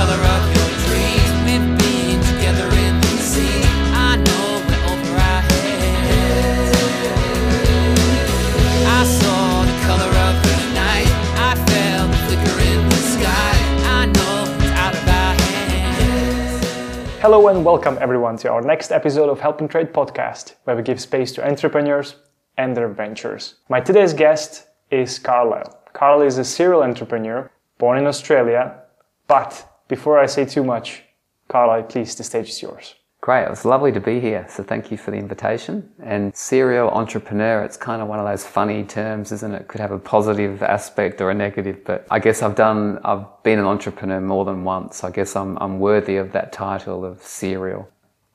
color of your dreams. We've been together in the sea. I know we're over our heads. I saw the color of the night. I felt the flicker in the sky. I know it's out of our hands. Hello and welcome everyone to our next episode of Helping Trade Podcast, where we give space to entrepreneurs and their ventures. My today's guest is Carlisle. Carlisle is a serial entrepreneur born in Australia, but before I say too much, Carlisle, please, the stage is yours. Great, it was lovely to be here, so thank you for the invitation. And serial entrepreneur, it's kind of one of those funny terms, isn't it? It could have a positive aspect or a negative, but I guess I've been an entrepreneur more than once. I guess I'm worthy of that title of serial.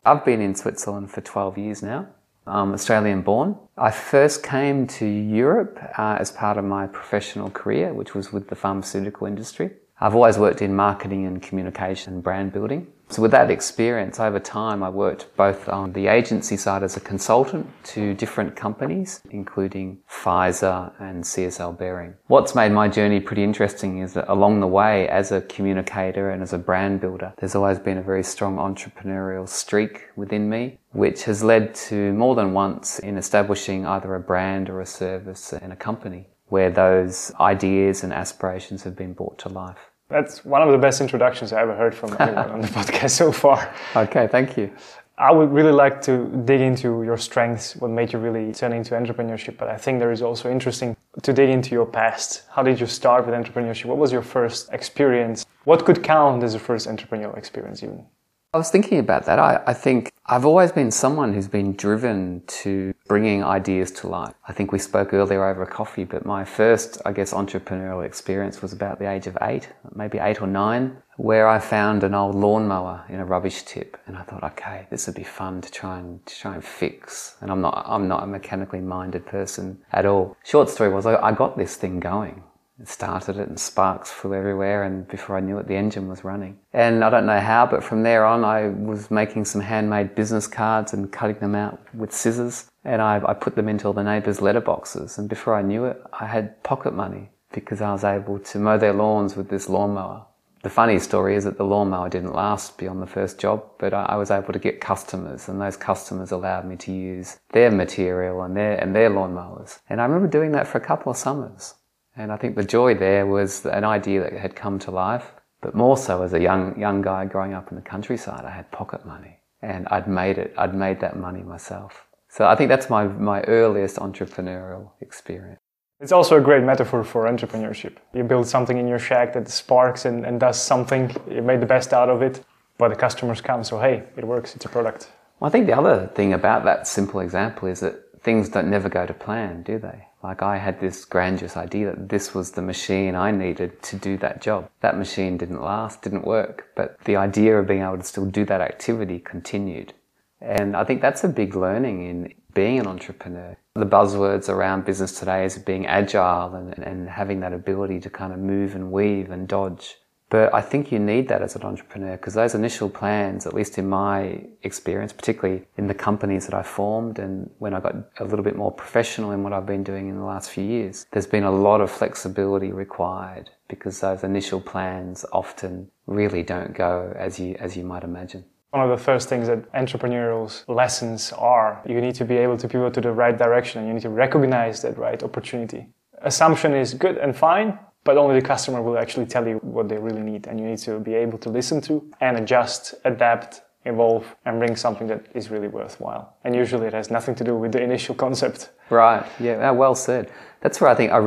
I've been in Switzerland for 12 years now. I'm Australian born. I first came to Europe as part of my professional career, which was with the pharmaceutical industry. I've always worked in marketing and communication and brand building. So with that experience, over time, I worked both on the agency side as a consultant to different companies, including Pfizer and CSL Behring. What's made my journey pretty interesting is that along the way, as a communicator and as a brand builder, there's always been a very strong entrepreneurial streak within me, which has led to more than once in establishing either a brand or a service in a company where those ideas and aspirations have been brought to life. That's one of the best introductions I ever heard from anyone on the podcast so far. Okay, thank you. I would really like to dig into your strengths, what made you really turn into entrepreneurship, but I think there is also interesting to dig into your past. How did you start with entrepreneurship? What was your first experience? What could count as a first entrepreneurial experience even? I was thinking about that. I think I've always been someone who's been driven to bringing ideas to life. I think we spoke earlier over coffee, but my first, I guess, entrepreneurial experience was about the age of 8, maybe 8 or 9, where I found an old lawnmower in a rubbish tip, and I thought, okay, this would be fun to try and fix. And I'm not a mechanically minded person at all. Short story was I got this thing going. It started it and sparks flew everywhere, and before I knew it the engine was running. And I don't know how, but from there on I was making some handmade business cards and cutting them out with scissors, and I put them into all the neighbours' letterboxes, and before I knew it I had pocket money because I was able to mow their lawns with this lawnmower. The funny story is that the lawnmower didn't last beyond the first job, but I was able to get customers, and those customers allowed me to use their material and their lawnmowers. And I remember doing that for a couple of summers. And I think the joy there was an idea that had come to life, but more so as a young guy growing up in the countryside, I had pocket money and I'd made that money myself. So I think that's my earliest entrepreneurial experience. It's also a great metaphor for entrepreneurship. You build something in your shack that sparks and does something, you made the best out of it, but the customers come, so hey, it works, it's a product. Well, I think the other thing about that simple example is that things don't never go to plan, do they? Like I had this grandiose idea that this was the machine I needed to do that job. That machine didn't last, didn't work, but the idea of being able to still do that activity continued. And I think that's a big learning in being an entrepreneur. The buzzwords around business today is being agile and having that ability to kind of move and weave and dodge. But I think you need that as an entrepreneur, because those initial plans, at least in my experience, particularly in the companies that I formed and when I got a little bit more professional in what I've been doing in the last few years, there's been a lot of flexibility required because those initial plans often really don't go as you might imagine. One of the first things that entrepreneurial lessons are, you need to be able to pivot to the right direction and you need to recognize that right opportunity. Assumption is good and fine, but only the customer will actually tell you what they really need, and you need to be able to listen to and adjust, adapt, evolve, and bring something that is really worthwhile. And usually it has nothing to do with the initial concept. Right, yeah, well said. That's where I think a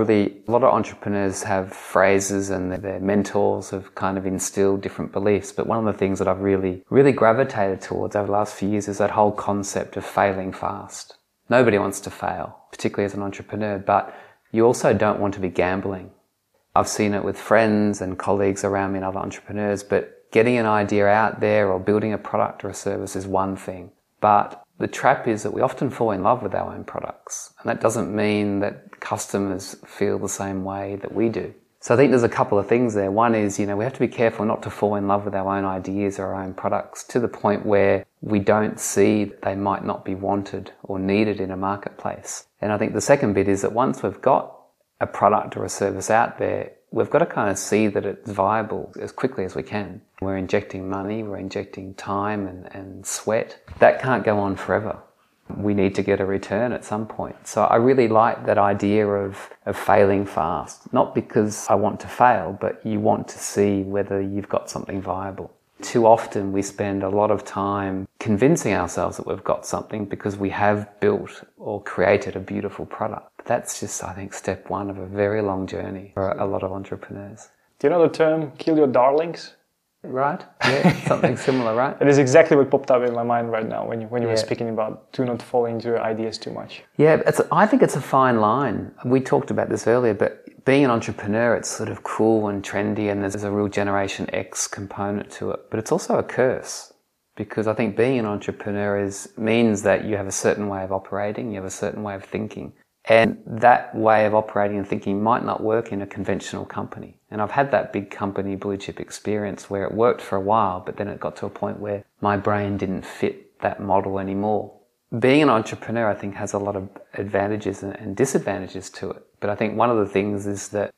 lot of entrepreneurs have phrases and their mentors have kind of instilled different beliefs. But one of the things that I've really, really gravitated towards over the last few years is that whole concept of failing fast. Nobody wants to fail, particularly as an entrepreneur, but you also don't want to be gambling. I've seen it with friends and colleagues around me and other entrepreneurs, but getting an idea out there or building a product or a service is one thing. But the trap is that we often fall in love with our own products. And that doesn't mean that customers feel the same way that we do. So I think there's a couple of things there. One is, we have to be careful not to fall in love with our own ideas or our own products to the point where we don't see that they might not be wanted or needed in a marketplace. And I think the second bit is that once we've got a product or a service out there, we've got to kind of see that it's viable as quickly as we can. We're injecting money, we're injecting time and sweat. That can't go on forever. We need to get a return at some point. So I really like that idea of failing fast. Not because I want to fail, but you want to see whether you've got something viable. Too often we spend a lot of time convincing ourselves that we've got something because we have built or created a beautiful product. But that's just, I think, step one of a very long journey for a lot of entrepreneurs. Do you know the term, kill your darlings? Right, yeah, something similar, right? It is exactly what popped up in my mind right now when you were speaking about do not fall into your ideas too much. Yeah, I think it's a fine line. We talked about this earlier, but being an entrepreneur, it's sort of cool and trendy, and there's a real Generation X component to it. But it's also a curse, because I think being an entrepreneur means that you have a certain way of operating, you have a certain way of thinking. And that way of operating and thinking might not work in a conventional company. And I've had that big company blue chip experience where it worked for a while, but then it got to a point where my brain didn't fit that model anymore. Being an entrepreneur, I think, has a lot of advantages and disadvantages to it. But I think one of the things is that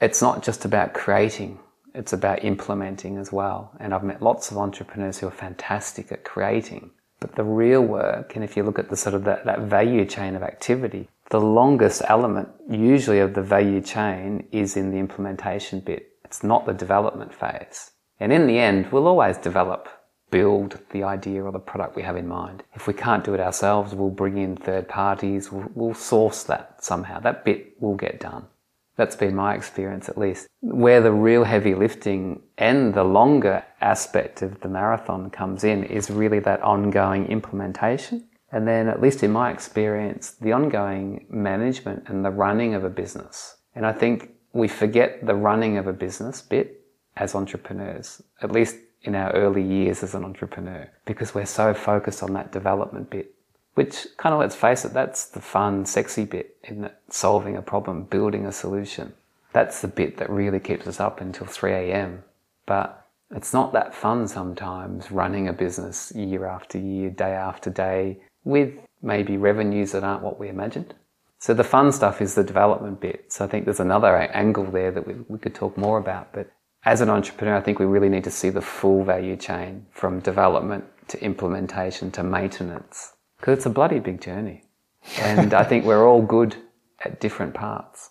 it's not just about creating, it's about implementing as well. And I've met lots of entrepreneurs who are fantastic at creating. But the real work, and if you look at the sort of that value chain of activity, the longest element usually of the value chain is in the implementation bit. It's not the development phase. And in the end, we'll always build the idea or the product we have in mind. If we can't do it ourselves, we'll bring in third parties, we'll source that somehow. That bit will get done. That's been my experience, at least. Where the real heavy lifting and the longer aspect of the marathon comes in is really that ongoing implementation. And then, at least in my experience, the ongoing management and the running of a business. And I think we forget the running of a business bit as entrepreneurs, at least in our early years as an entrepreneur, because we're so focused on that development bit, which, kind of, let's face it, that's the fun, sexy bit, isn't it? Solving a problem, building a solution. That's the bit that really keeps us up until 3 a.m. But it's not that fun sometimes running a business year after year, day after day, with maybe revenues that aren't what we imagined. So the fun stuff is the development bit. So I think there's another angle there that we could talk more about. But as an entrepreneur, I think we really need to see the full value chain from development to implementation to maintenance, because it's a bloody big journey. And I think we're all good at different parts.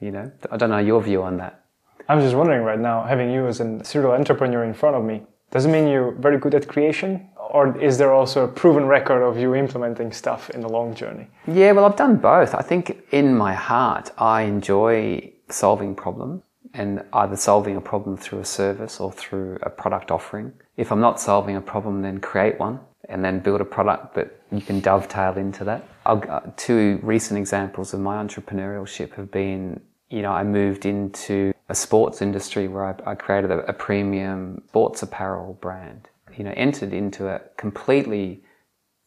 You know, I don't know your view on that. I'm just wondering right now, having you as a serial entrepreneur in front of me, does it mean you're very good at creation? Or is there also a proven record of you implementing stuff in the long journey? Yeah, well, I've done both. I think in my heart, I enjoy solving problems, and either solving a problem through a service or through a product offering. If I'm not solving a problem, then create one and then build a product that you can dovetail into that. Two recent examples of my entrepreneurship have been, you know, I moved into a sports industry where I created a premium sports apparel brand. You know, entered into a completely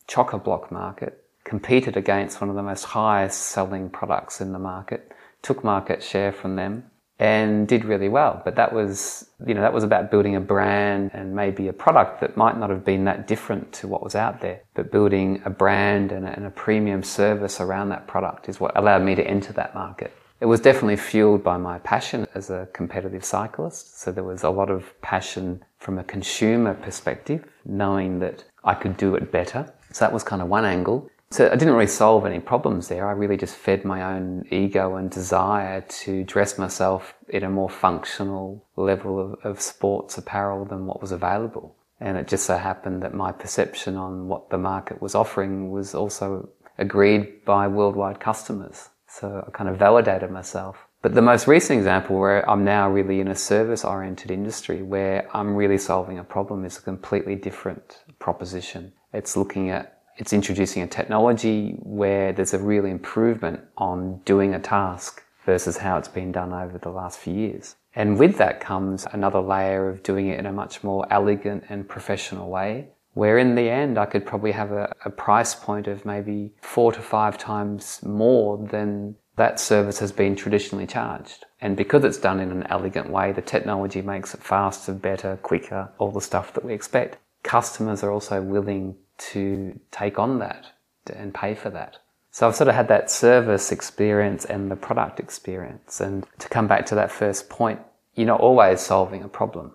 chock-a-block market, competed against one of the most highest-selling products in the market, took market share from them, and did really well. But that was, you know, that was about building a brand and maybe a product that might not have been that different to what was out there. But building a brand and a premium service around that product is what allowed me to enter that market. It was definitely fueled by my passion as a competitive cyclist. So there was a lot of passion from a consumer perspective, knowing that I could do it better. So that was kind of one angle. So I didn't really solve any problems there. I really just fed my own ego and desire to dress myself in a more functional level of sports apparel than what was available. And it just so happened that my perception on what the market was offering was also agreed by worldwide customers. So I kind of validated myself. But the most recent example, where I'm now really in a service-oriented industry where I'm really solving a problem, is a completely different proposition. It's introducing a technology where there's a real improvement on doing a task versus how it's been done over the last few years. And with that comes another layer of doing it in a much more elegant and professional way, where in the end I could probably have a price point of maybe 4 to 5 times more than that service has been traditionally charged. And because it's done in an elegant way, the technology makes it faster, better, quicker, all the stuff that we expect. Customers are also willing to take on that and pay for that. So I've sort of had that service experience and the product experience. And to come back to that first point, you're not always solving a problem,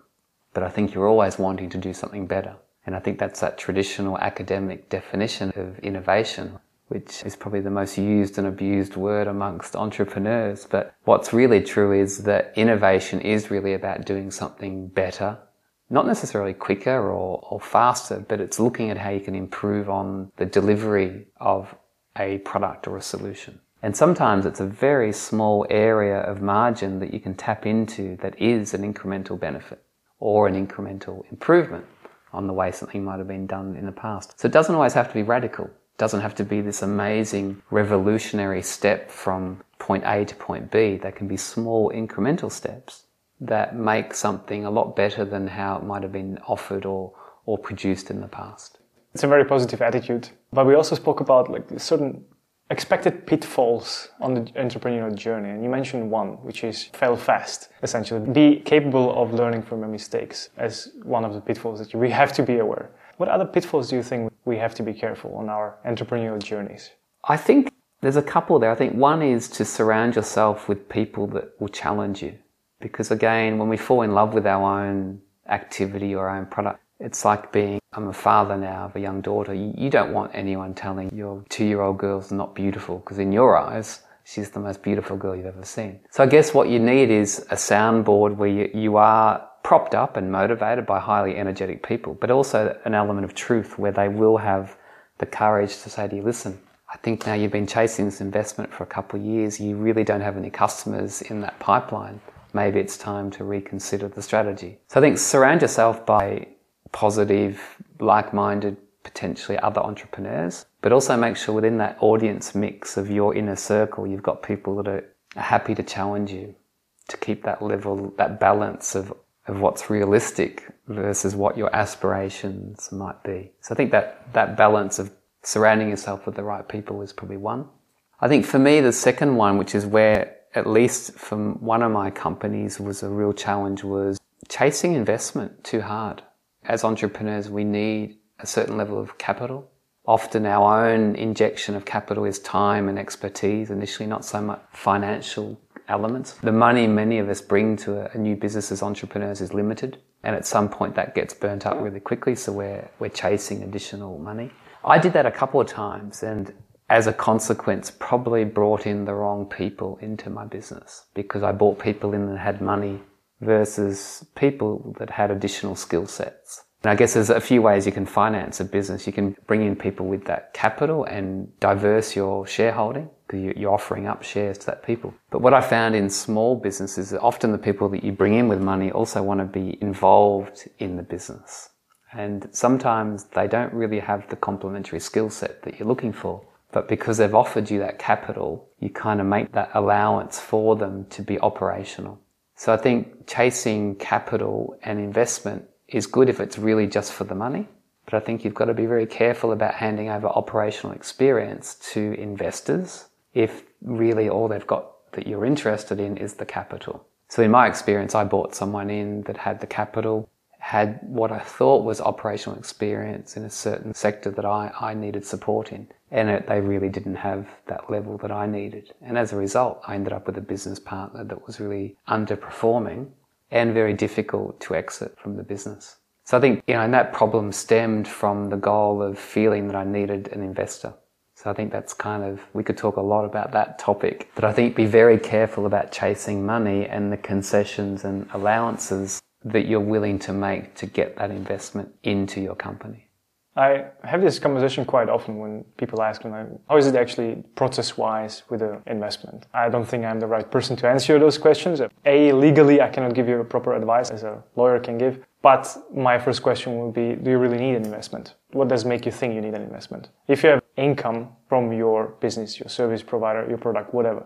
but I think you're always wanting to do something better. And I think that's that traditional academic definition of innovation, which is probably the most used and abused word amongst entrepreneurs. But what's really true is that innovation is really about doing something better, not necessarily quicker or faster, but it's looking at how you can improve on the delivery of a product or a solution. And sometimes it's a very small area of margin that you can tap into that is an incremental benefit or an incremental improvement on the way something might have been done in the past. So it doesn't always have to be radical. It doesn't have to be this amazing revolutionary step from point A to point B. There can be small incremental steps that make something a lot better than how it might have been offered or produced in the past. It's a very positive attitude. But we also spoke about like certain expected pitfalls on the entrepreneurial journey, and you mentioned one, which is fail fast, essentially. Be capable of learning from your mistakes as one of the pitfalls that we have to be aware. What other pitfalls do you think we have to be careful on our entrepreneurial journeys? I think there's a couple there. I think one is to surround yourself with people that will challenge you. Because again, when we fall in love with our own activity or our own product, it's like being, I'm a father now of a young daughter. You don't want anyone telling your 2-year-old girl's not beautiful, because in your eyes, she's the most beautiful girl you've ever seen. So I guess what you need is a soundboard where you are propped up and motivated by highly energetic people, but also an element of truth where they will have the courage to say to you, listen, I think now you've been chasing this investment for a couple of years. You really don't have any customers in that pipeline. Maybe it's time to reconsider the strategy. So I think surround yourself by positive, like-minded, potentially other entrepreneurs, but also make sure within that audience mix of your inner circle, you've got people that are happy to challenge you, to keep that level, that balance of what's realistic versus what your aspirations might be. So I think that balance of surrounding yourself with the right people is probably one. I think for me, the second one, which is where, at least from one of my companies, was a real challenge, was chasing investment too hard. As entrepreneurs, we need a certain level of capital. Often our own injection of capital is time and expertise, initially not so much financial elements. The money many of us bring to a new business as entrepreneurs is limited, and at some point that gets burnt up really quickly, so we're chasing additional money. I did that a couple of times, and as a consequence probably brought in the wrong people into my business, because I brought people in that had money versus people that had additional skill sets. And I guess there's a few ways you can finance a business. You can bring in people with that capital and diverse your shareholding, because you're offering up shares to that people. But what I found in small businesses is that often the people that you bring in with money also want to be involved in the business. And sometimes they don't really have the complementary skill set that you're looking for. But because they've offered you that capital, you kind of make that allowance for them to be operational. So I think chasing capital and investment is good if it's really just for the money. But I think you've got to be very careful about handing over operational experience to investors if really all they've got that you're interested in is the capital. So in my experience, I bought someone in that had the capital, had what I thought was operational experience in a certain sector that I needed support in. And they really didn't have that level that I needed. And as a result, I ended up with a business partner that was really underperforming and very difficult to exit from the business. So I think, and that problem stemmed from the goal of feeling that I needed an investor. So I think that's kind of, we could talk a lot about that topic, but I think be very careful about chasing money and the concessions and allowances that you're willing to make to get that investment into your company. I have this conversation quite often when people ask me, how is it actually process-wise with an investment? I don't think I'm the right person to answer those questions. A, legally, I cannot give you a proper advice as a lawyer can give. But my first question would be, do you really need an investment? What does make you think you need an investment? If you have income from your business, your service provider, your product, whatever,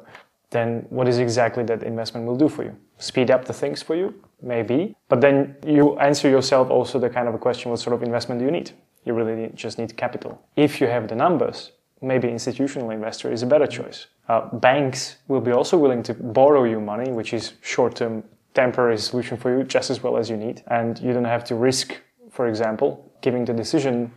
then what is exactly that investment will do for you? Speed up the things for you? Maybe. But then you answer yourself also the kind of a question, what sort of investment do you need? You really just need capital. If you have the numbers, maybe institutional investor is a better choice. Banks will be also willing to borrow you money, which is short-term temporary solution for you just as well as you need. And you don't have to risk, for example, giving the decision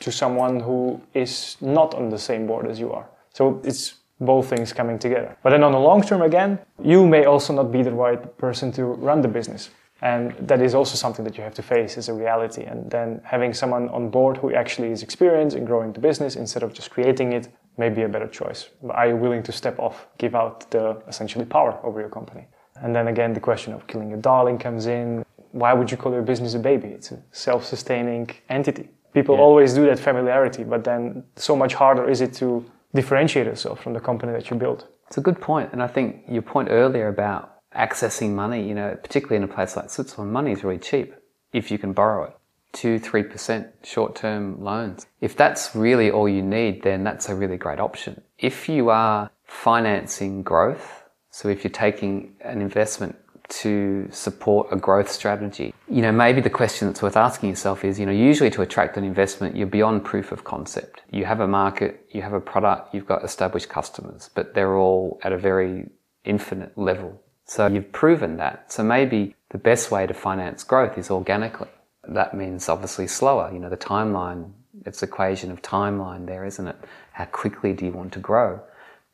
to someone who is not on the same board as you are. So it's both things coming together. But then on the long term, again, you may also not be the right person to run the business. And that is also something that you have to face as a reality. And then having someone on board who actually is experienced in growing the business instead of just creating it may be a better choice. But are you willing to step off, give out the essentially power over your company? And then again, the question of killing a darling comes in. Why would you call your business a baby? It's a self-sustaining entity. People always do that familiarity, but then so much harder is it to differentiate yourself from the company that you build. It's a good point. And I think your point earlier about accessing money, you know, particularly in a place like Switzerland, money is really cheap if you can borrow it. 2-3% short-term loans. If that's really all you need, then that's a really great option. If you are financing growth, so if you're taking an investment to support a growth strategy, you know, maybe the question that's worth asking yourself is, you know, usually to attract an investment, you're beyond proof of concept. You have a market, you have a product, you've got established customers, but they're all at a very infinite level. So you've proven that. So maybe the best way to finance growth is organically. That means obviously slower. You know, the timeline, it's the equation of timeline there, isn't it? How quickly do you want to grow?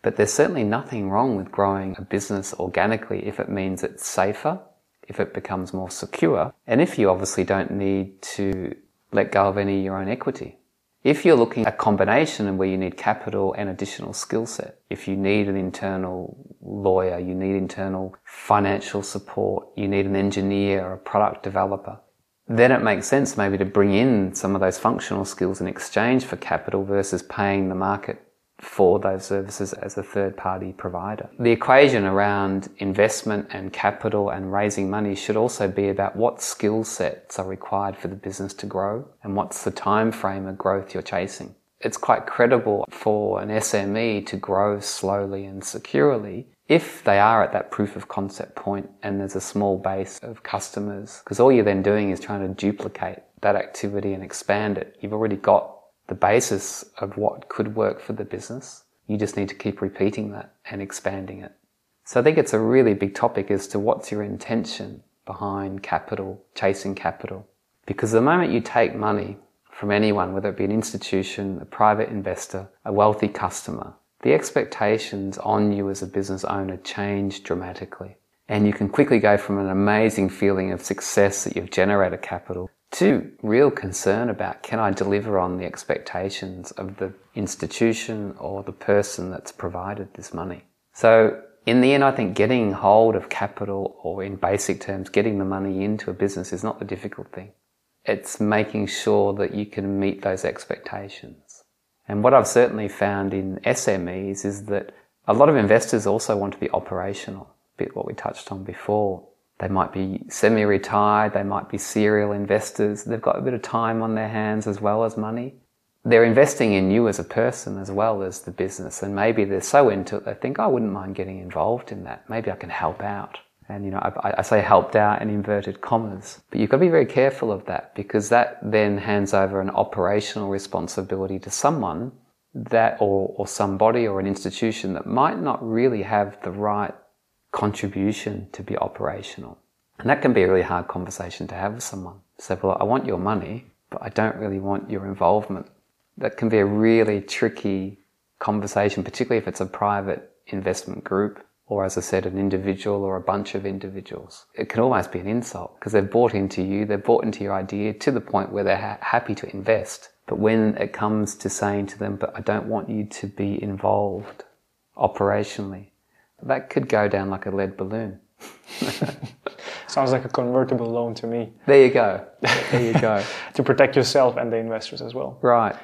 But there's certainly nothing wrong with growing a business organically if it means it's safer, if it becomes more secure, and if you obviously don't need to let go of any of your own equity. If you're looking at a combination and where you need capital and additional skill set, if you need an internal lawyer, you need internal financial support, you need an engineer or a product developer, then it makes sense maybe to bring in some of those functional skills in exchange for capital versus paying the market for those services as a third-party provider. The equation around investment and capital and raising money should also be about what skill sets are required for the business to grow and what's the time frame of growth you're chasing. It's quite credible for an SME to grow slowly and securely if they are at that proof of concept point and there's a small base of customers, because all you're then doing is trying to duplicate that activity and expand it. You've already got the basis of what could work for the business. You just need to keep repeating that and expanding it. So I think it's a really big topic as to what's your intention behind capital, chasing capital. Because the moment you take money from anyone, whether it be an institution, a private investor, a wealthy customer, the expectations on you as a business owner change dramatically. And you can quickly go from an amazing feeling of success that you've generated capital to real concern about, can I deliver on the expectations of the institution or the person that's provided this money? So in the end, I think getting hold of capital, or in basic terms, getting the money into a business, is not the difficult thing. It's making sure that you can meet those expectations. And what I've certainly found in SMEs is that a lot of investors also want to be operational, a bit what we touched on before. They might be semi-retired, they might be serial investors. They've got a bit of time on their hands as well as money. They're investing in you as a person as well as the business. And maybe they're so into it, they think, I wouldn't mind getting involved in that. Maybe I can help out. And, you know, I say helped out in inverted commas. But you've got to be very careful of that, because that then hands over an operational responsibility to someone that, or somebody or an institution that might not really have the right contribution to be operational. And that can be a really hard conversation to have with someone. Say, well, I want your money, but I don't really want your involvement. That can be a really tricky conversation, particularly if it's a private investment group, or, as I said, an individual or a bunch of individuals. It can almost be an insult, because they've bought into you, they've bought into your idea to the point where they're happy to invest. But when it comes to saying to them, but I don't want you to be involved operationally, that could go down like a lead balloon. Sounds like a convertible loan to me. There you go. There you go. To protect yourself and the investors as well. Right.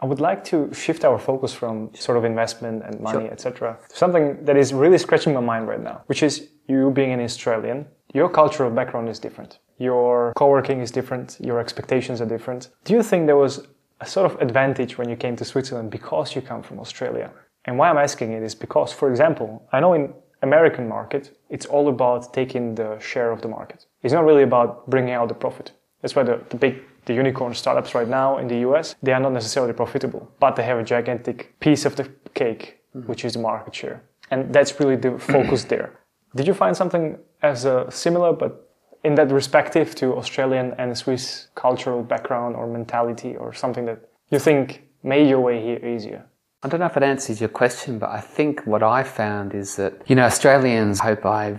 I would like to shift our focus from sort of investment and money, etc., to something that is really scratching my mind right now, which is you being an Australian. Your cultural background is different. Your co-working is different. Your expectations are different. Do you think there was a sort of advantage when you came to Switzerland because you come from Australia? And why I'm asking it is because, for example, I know in American market, it's all about taking the share of the market. It's not really about bringing out the profit. That's why the unicorn startups right now in the US, they are not necessarily profitable, but they have a gigantic piece of the cake, which is the market share. And that's really the focus there. Did you find something as a similar, but in that respective to Australian and Swiss cultural background or mentality, or something that you think made your way here easier? I don't know if it answers your question, but I think what I found is that, you know, Australians, I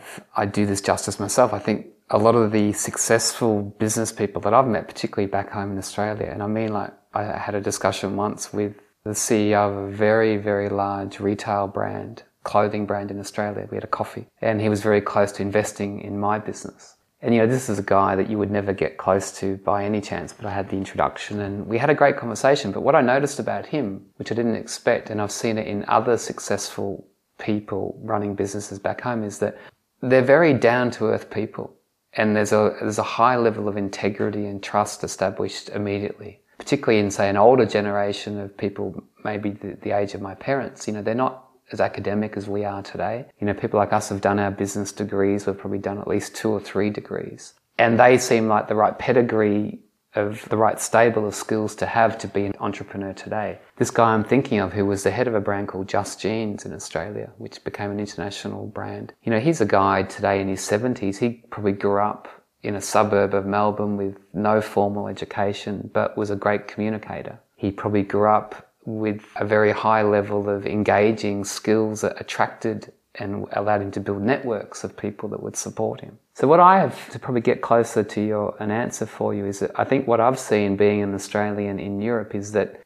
do this justice myself. I think a lot of the successful business people that I've met, particularly back home in Australia, and I mean, like, I had a discussion once with the CEO of a very, very large retail brand, clothing brand in Australia. We had a coffee and he was very close to investing in my business. And, you know, this is a guy that you would never get close to by any chance, but I had the introduction and we had a great conversation. But what I noticed about him, which I didn't expect, and I've seen it in other successful people running businesses back home, is that they're very down-to-earth people. And there's a high level of integrity and trust established immediately, particularly in, say, an older generation of people, maybe the age of my parents. You know, they're not as academic as we are today. You know, people like us have done our business degrees. We've probably done at least 2 or 3 degrees. And they seem like the right pedigree of the right stable of skills to have to be an entrepreneur today. This guy I'm thinking of, who was the head of a brand called Just Jeans in Australia, which became an international brand. You know, he's a guy today in his 70s. He probably grew up in a suburb of Melbourne with no formal education, but was a great communicator. He probably grew up with a very high level of engaging skills that attracted and allowed him to build networks of people that would support him. So what I have to probably get closer to an answer for you is that I think what I've seen being an Australian in Europe is that,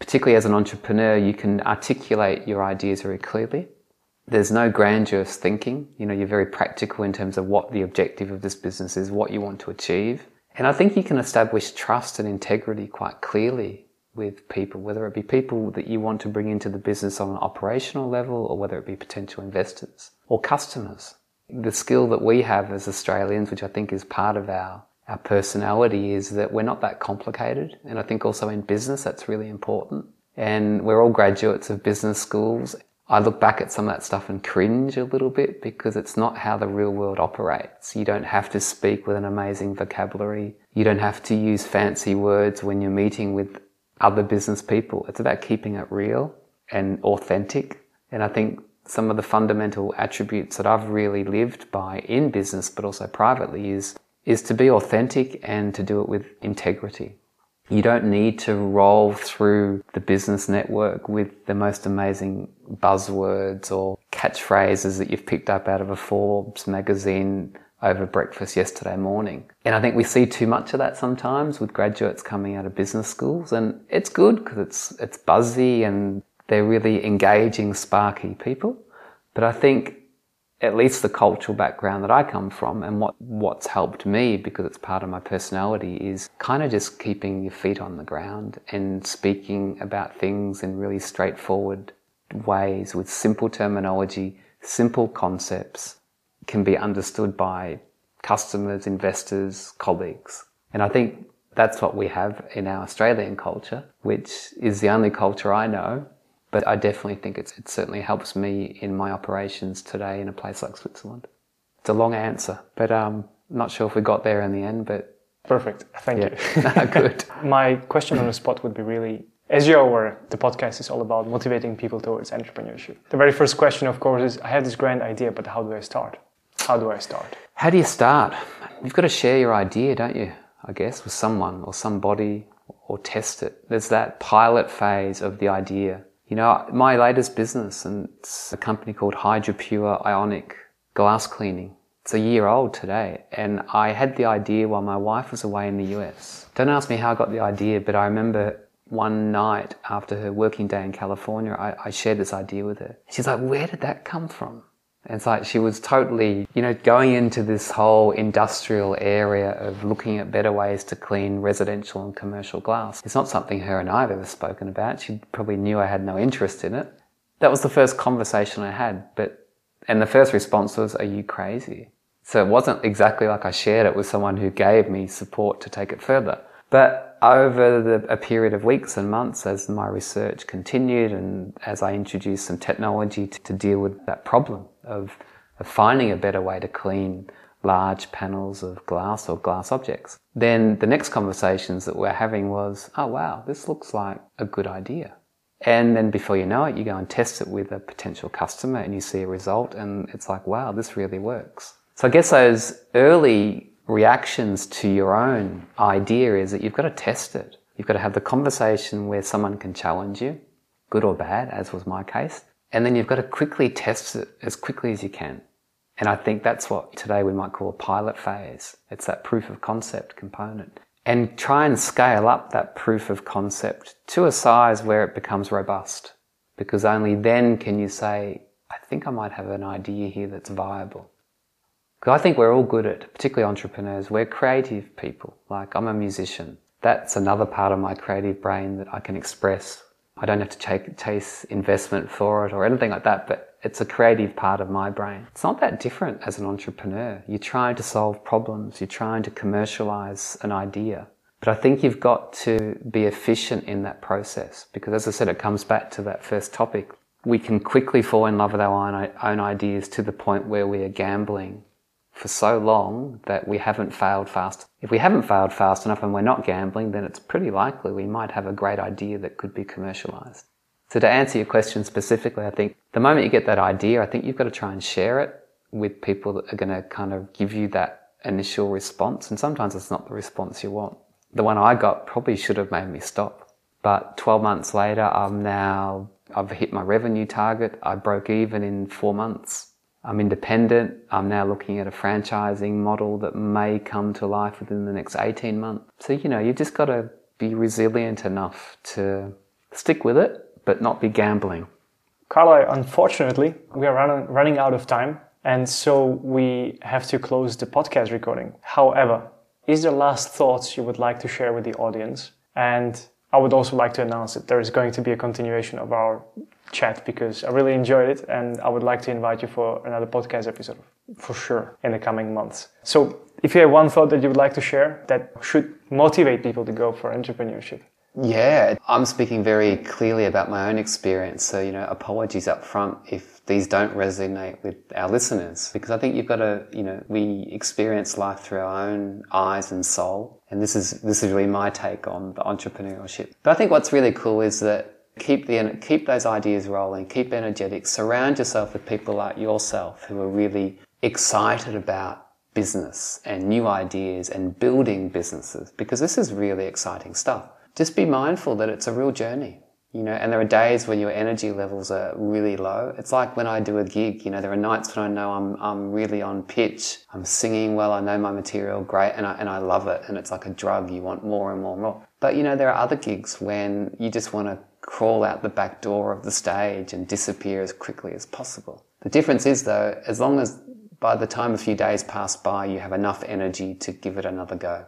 particularly as an entrepreneur, you can articulate your ideas very clearly. There's no grandiose thinking. You know, you're very practical in terms of what the objective of this business is, what you want to achieve. And I think you can establish trust and integrity quite clearly with people, whether it be people that you want to bring into the business on an operational level, or whether it be potential investors or customers. The skill that we have as Australians, which I think is part of our personality, is that we're not that complicated. And I think also in business, that's really important. And we're all graduates of business schools. I look back at some of that stuff and cringe a little bit, because it's not how the real world operates. You don't have to speak with an amazing vocabulary. You don't have to use fancy words when you're meeting with other business people. It's about keeping it real and authentic. And I think some of the fundamental attributes that I've really lived by in business, but also privately, is to be authentic and to do it with integrity. You don't need to roll through the business network with the most amazing buzzwords or catchphrases that you've picked up out of a Forbes magazine over breakfast yesterday morning. And I think we see too much of that sometimes with graduates coming out of business schools, and it's good because it's buzzy and they're really engaging, sparky people. But I think at least the cultural background that I come from, and what's helped me, because it's part of my personality, is kind of just keeping your feet on the ground and speaking about things in really straightforward ways with simple terminology, simple concepts, can be understood by customers, investors, colleagues. And I think that's what we have in our Australian culture, which is the only culture I know. But I definitely think it certainly helps me in my operations today in a place like Switzerland. It's a long answer, but not sure if we got there in the end. But perfect. Thank you. Good. My question on the spot would be really, as you're aware, the podcast is all about motivating people towards entrepreneurship. The very first question, of course, is I have this grand idea, but how do I start? How do I start? How do you start? You've got to share your idea, don't you? I guess with someone or somebody, or test it. There's that pilot phase of the idea. You know, my latest business, and it's a company called HydroPure Ionic Glass Cleaning. It's a year old today, and I had the idea while my wife was away in the US. Don't ask me how I got the idea, but I remember one night after her working day in California, I shared this idea with her. She's like, where did that come from? And it's like she was totally, you know, going into this whole industrial area of looking at better ways to clean residential and commercial glass. It's not something her and I have ever spoken about. She probably knew I had no interest in it. That was the first conversation I had, and the first response was, are you crazy? So it wasn't exactly like I shared it with someone who gave me support to take it further. But over a period of weeks and months, as my research continued and as I introduced some technology to deal with that problem of finding a better way to clean large panels of glass or glass objects, then the next conversations that we're having was, oh wow, this looks like a good idea. And then before you know it, you go and test it with a potential customer and you see a result and it's like, wow, this really works. So I guess those early reactions to your own idea is that you've got to test it. You've got to have the conversation where someone can challenge you. good or bad, as was my case. And then you've got to quickly test it as quickly as you can. And I think that's what today we might call a pilot phase. It's that proof of concept component. And try and scale up that proof of concept to a size where it becomes robust. Because only then can you say, I think I might have an idea here that's viable. Because I think we're all good at, particularly entrepreneurs, we're creative people. Like, I'm a musician. That's another part of my creative brain that I can express. I don't have to chase investment for it or anything like that, but it's a creative part of my brain. It's not that different as an entrepreneur. You're trying to solve problems. You're trying to commercialize an idea. But I think you've got to be efficient in that process because, as I said, it comes back to that first topic. We can quickly fall in love with our own ideas to the point where we are gambling for so long that we haven't failed fast. If we haven't failed fast enough and we're not gambling, then it's pretty likely we might have a great idea that could be commercialized. So to answer your question specifically, I think the moment you get that idea, I think you've got to try and share it with people that are going to kind of give you that initial response. And sometimes it's not the response you want. The one I got probably should have made me stop. But 12 months later, I've hit my revenue target. I broke even in 4 months. I'm independent. I'm now looking at a franchising model that may come to life within the next 18 months. So, you know, you've just got to be resilient enough to stick with it, but not be gambling. Carlisle, unfortunately, we are running out of time, and so we have to close the podcast recording. However, is there last thoughts you would like to share with the audience? And I would also like to announce that there is going to be a continuation of our chat because I really enjoyed it, and I would like to invite you for another podcast episode for sure in the coming months. So if you have one thought that you would like to share that should motivate people to go for entrepreneurship. Yeah, I'm speaking very clearly about my own experience. So, you know, apologies up front if these don't resonate with our listeners, because I think you've got to, you know, we experience life through our own eyes and soul. And this is really my take on the entrepreneurship. But I think what's really cool is that keep those ideas rolling, keep energetic, surround yourself with people like yourself who are really excited about business and new ideas and building businesses, because this is really exciting stuff. Just be mindful that it's a real journey, you know, and there are days when your energy levels are really low. It's like when I do a gig, you know, there are nights when I know I'm really on pitch, I'm singing well, I know my material great, and I love it, and it's like a drug, you want more and more and more. But, you know, there are other gigs when you just want to crawl out the back door of the stage and disappear as quickly as possible. The difference is, though, as long as by the time a few days pass by, you have enough energy to give it another go.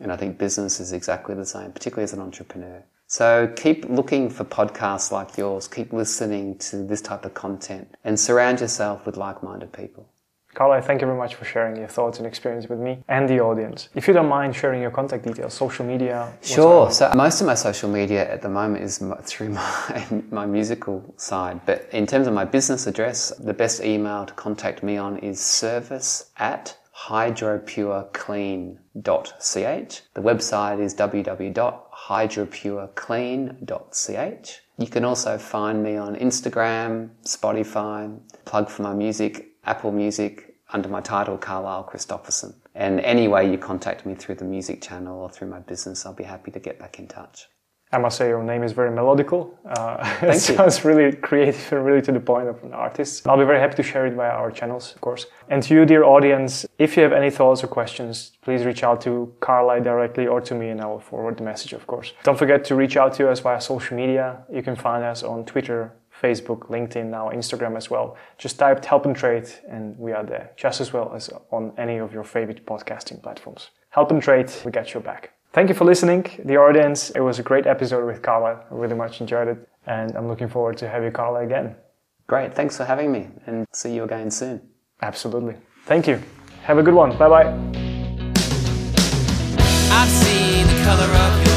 And I think business is exactly the same, particularly as an entrepreneur. So keep looking for podcasts like yours. Keep listening to this type of content and surround yourself with like-minded people. Carlisle, thank you very much for sharing your thoughts and experience with me and the audience. If you don't mind sharing your contact details, social media. Sure. So most of my social media at the moment is through my musical side. But in terms of my business address, the best email to contact me on is service@hydropureclean.ch. The website is www.hydropureclean.ch. You can also find me on Instagram, Spotify, plug for my music, Apple Music, under my title, Carlisle Christopherson. And any way you contact me through the music channel or through my business, I'll be happy to get back in touch. I must say your name is very melodical. It sounds really creative and really to the point of an artist. I'll be very happy to share it via our channels, of course. And to you, dear audience, if you have any thoughts or questions, please reach out to Carlisle directly or to me, and I will forward the message, of course. Don't forget to reach out to us via social media. You can find us on Twitter, Facebook, LinkedIn, now Instagram as well. Just type Help and Trade and we are there, just as well as on any of your favorite podcasting platforms. Help and Trade, we got your back. Thank you for listening, the audience. It was a great episode with Carlisle. I really much enjoyed it, and I'm looking forward to having you, Carlisle, again. Great. Thanks for having me, and see you again soon. Absolutely. Thank you. Have a good one. Bye-bye. I've seen the color of